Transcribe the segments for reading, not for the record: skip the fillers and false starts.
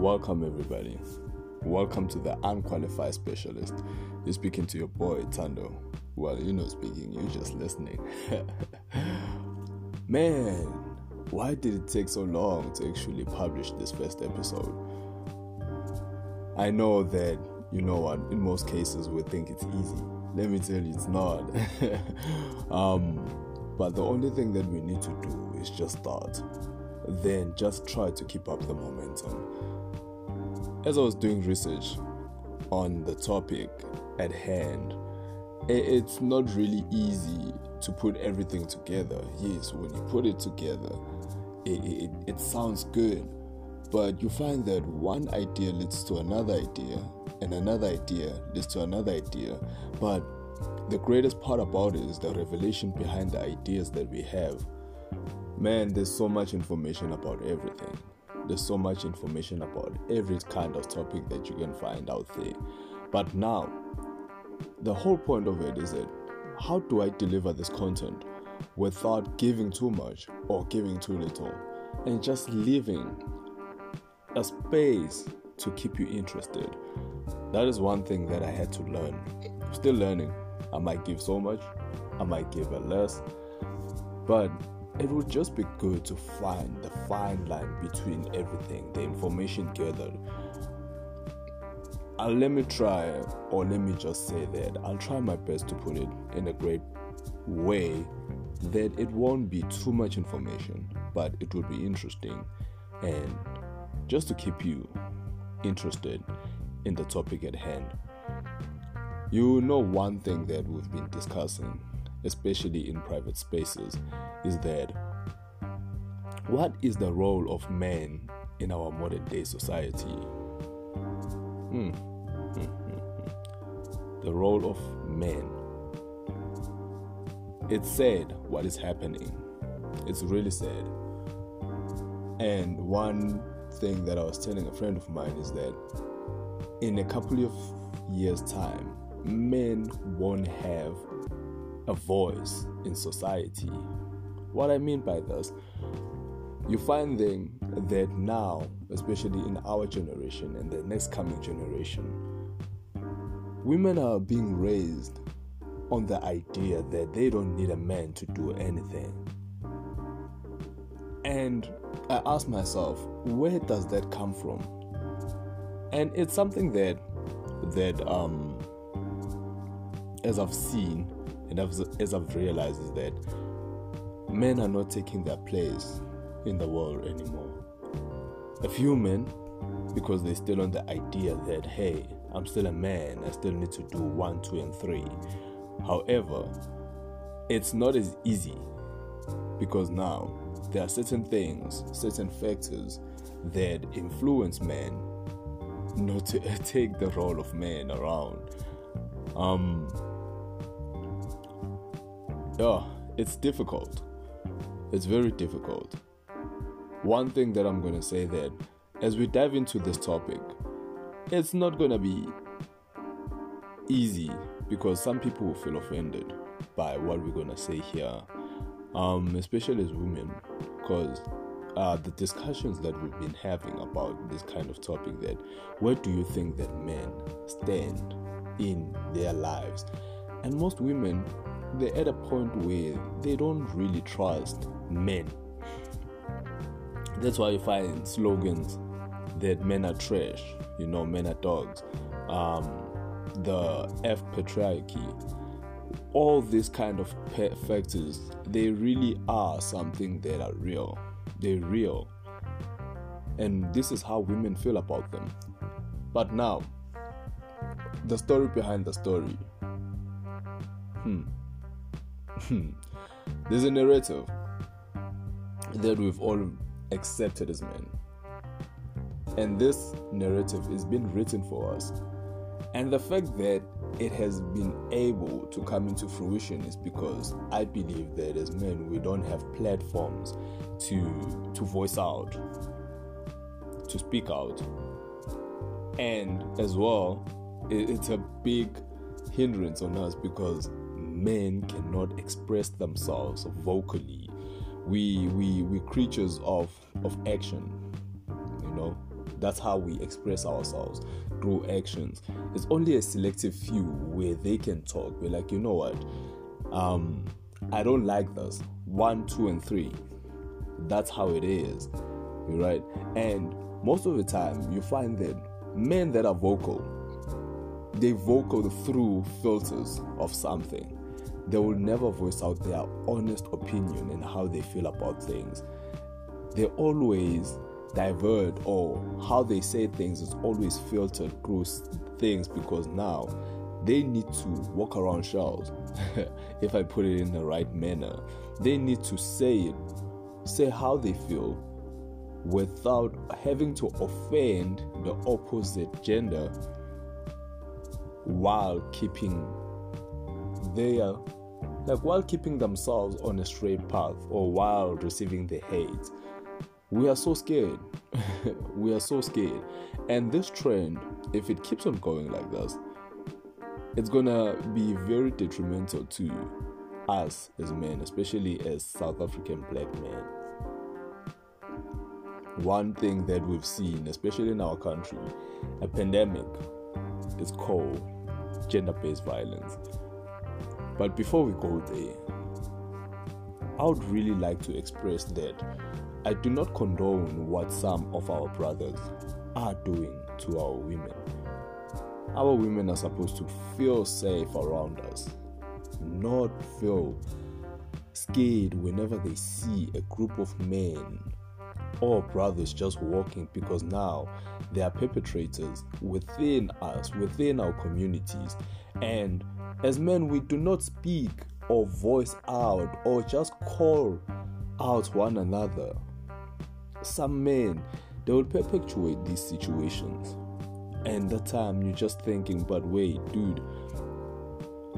Welcome everybody. Welcome to the Unqualified Specialist. You're speaking to your boy Tando. Well, you're not speaking, you're just listening. Man, why did it take so long to actually publish this first episode? I know that, you know what, in most cases we think it's easy. Let me tell you, it's not. But the only thing that we need to do is just start. Then just try to keep up the momentum. As I was doing research on the topic at hand, it's not really easy to put everything together. Yes, when you put it together, it sounds good, but you find that one idea leads to another idea, and another idea leads to another idea. But the greatest part about it is the revelation behind the ideas that we have. Man, there's so much information about everything. There's so much information about every kind of topic that you can find out there. But now, the whole point of it is that how do I deliver this content without giving too much or giving too little, and just leaving a space to keep you interested? That is one thing that I had to learn. I'm still learning. I might give so much, I might give a less, but it would just be good to find the fine line between everything, the information gathered. I'll try my best to put it in a great way that it won't be too much information, but it will be interesting, and just to keep you interested in the topic at hand. You know, one thing that we've been discussing, especially in private spaces, is that what is the role of men in our modern day society? The role of men. It's sad what is happening. It's really sad. And one thing that I was telling a friend of mine is that in a couple of years' time, men won't have a voice in society. What I mean by this, you find then that now, especially in our generation and the next coming generation, women are being raised on the idea that they don't need a man to do anything. And I ask myself, where does that come from? And it's something that as I've seen and as I've realized is that men are not taking their place in the world anymore. A few men, because they're still on the idea that, hey, I'm still a man, I still need to do 1, 2, and 3. However, it's not as easy, because now there are certain things, certain factors that influence men not to take the role of men around. It's difficult. It's very difficult. One thing that I'm going to say that as we dive into this topic, it's not going to be easy, because some people will feel offended by what we're going to say here, especially as women, because the discussions that we've been having about this kind of topic, that where do you think that men stand in their lives? And most women, they're at a point where they don't really trust men. That's why you find slogans that men are trash, you know, men are dogs, the F patriarchy, all these kind of factors, they really are something that are real. They're real, and this is how women feel about them. But now, the story behind the story. There's a narrative that we've all accepted as men, and this narrative has been written for us, and the fact that it has been able to come into fruition is because I believe that as men, we don't have platforms to voice out, to speak out. And as well, it's a big hindrance on us, because men cannot express themselves vocally. We creatures of action, you know. That's how we express ourselves, through actions. It's only a selective few where they can talk. We're like, you know what, I don't like this. 1, 2, and 3. That's how it is, right? And most of the time, you find that men that are vocal, they vocal through filters of something. They will never voice out their honest opinion and how they feel about things. They always divert, or how they say things is always filtered through things, because now they need to walk around shells, if I put it in the right manner. They need to say how they feel without having to offend the opposite gender, while keeping themselves on a straight path, or while receiving the hate. We are so scared. We are so scared. And this trend, if it keeps on going like this, it's gonna be very detrimental to us as men, especially as South African black men. One thing that we've seen, especially in our country, a pandemic, is called gender-based violence. But before we go there, I would really like to express that I do not condone what some of our brothers are doing to our women. Our women are supposed to feel safe around us, not feel scared whenever they see a group of men or brothers just walking, because now they are perpetrators within us, within our communities. And as men, we do not speak or voice out or just call out one another. Some men, they will perpetuate these situations. And that time you're just thinking, but wait, dude,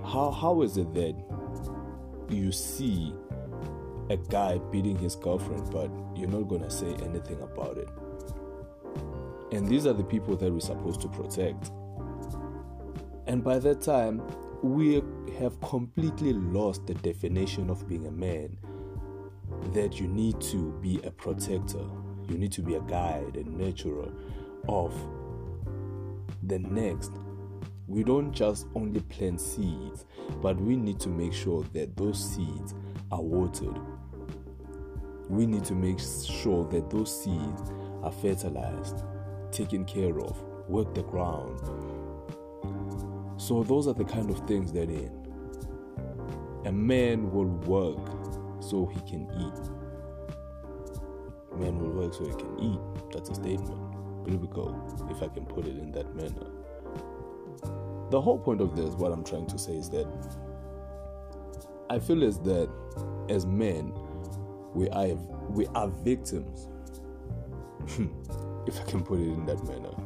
how is it that you see a guy beating his girlfriend, but you're not gonna say anything about it? And these are the people that we're supposed to protect. And by that time, we have completely lost the definition of being a man, that you need to be a protector, you need to be a guide and nurturer of the next. We don't just only plant seeds, but we need to make sure that those seeds are watered. We need to make sure that those seeds are fertilized, taken care of, work the ground. So those are the kind of things that a man will work so he can eat. Man will work so he can eat. That's a statement, biblical, if I can put it in that manner. The whole point of this, what I'm trying to say, is that I feel is that as men, we are victims. If I can put it in that manner.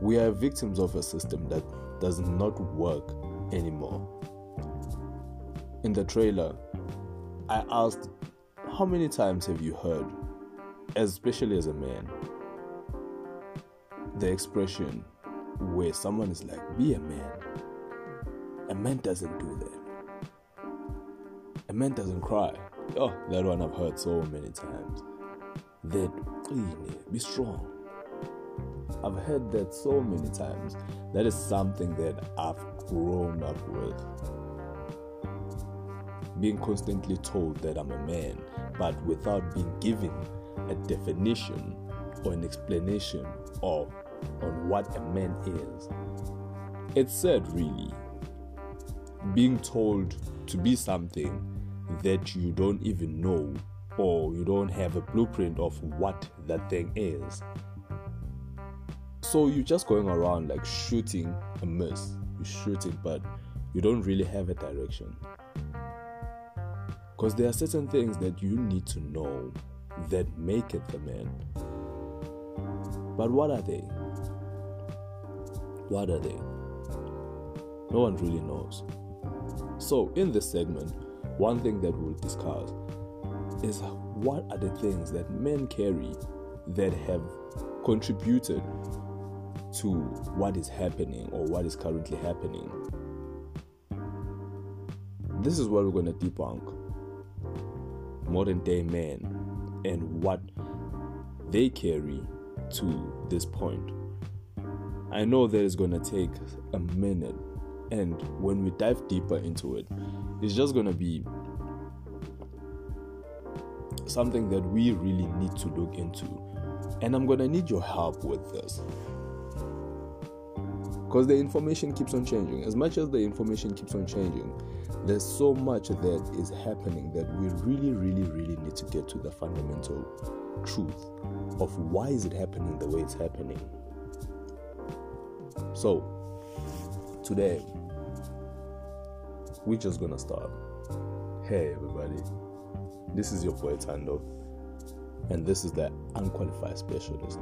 We are victims of a system that does not work anymore. In the trailer, I asked, how many times have you heard, especially as a man, the expression where someone is like, be a man. A man doesn't do that. A man doesn't cry. Oh, that one I've heard so many times. That, be strong. I've heard that so many times. That is something that I've grown up with. Being constantly told that I'm a man, but without being given a definition or an explanation on what a man is. It's sad, really. Being told to be something that you don't even know, or you don't have a blueprint of what that thing is. So you're just going around like shooting a miss. You shoot it, but you don't really have a direction. Because there are certain things that you need to know that make it the man. But what are they? What are they? No one really knows. So in this segment, one thing that we'll discuss is what are the things that men carry that have contributed to what is happening, or what is currently happening. This is what we're going to debunk. Modern day men and what they carry to this point. I know that it's going to take a minute, and when we dive deeper into it, it's just going to be something that we really need to look into, and I'm going to need your help with this, because the information keeps on changing. As much as the information keeps on changing, there's so much that is happening that we really need to get to the fundamental truth of why is it happening the way it's happening. So today we're just gonna start. Hey everybody, this is your boy Tando, and this is the Unqualified Specialist.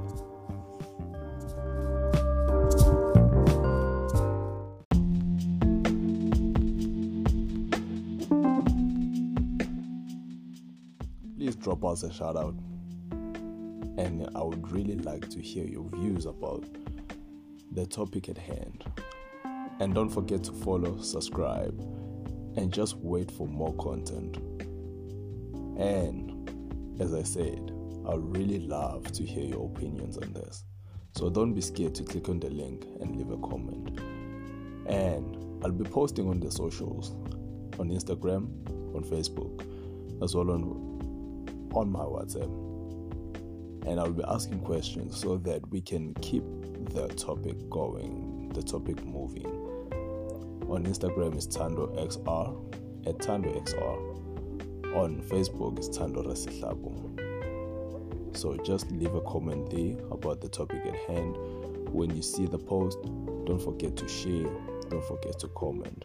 Please drop us a shout out, and I would really like to hear your views about the topic at hand. And don't forget to follow, subscribe, and just wait for more content. And as I said, I really love to hear your opinions on this, so don't be scared to click on the link and leave a comment. And I'll be posting on the socials, on Instagram, on Facebook, as well on my WhatsApp. And I'll be asking questions so that we can keep the topic going, the topic moving. On Instagram is TandoXR, at TandoXR. On Facebook is TandoRasitlabum. So just leave a comment there about the topic at hand. When you see the post, don't forget to share, don't forget to comment.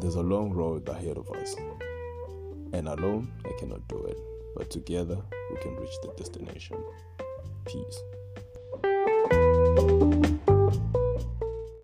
There's a long road ahead of us, and alone I cannot do it, but together we can reach the destination. Peace.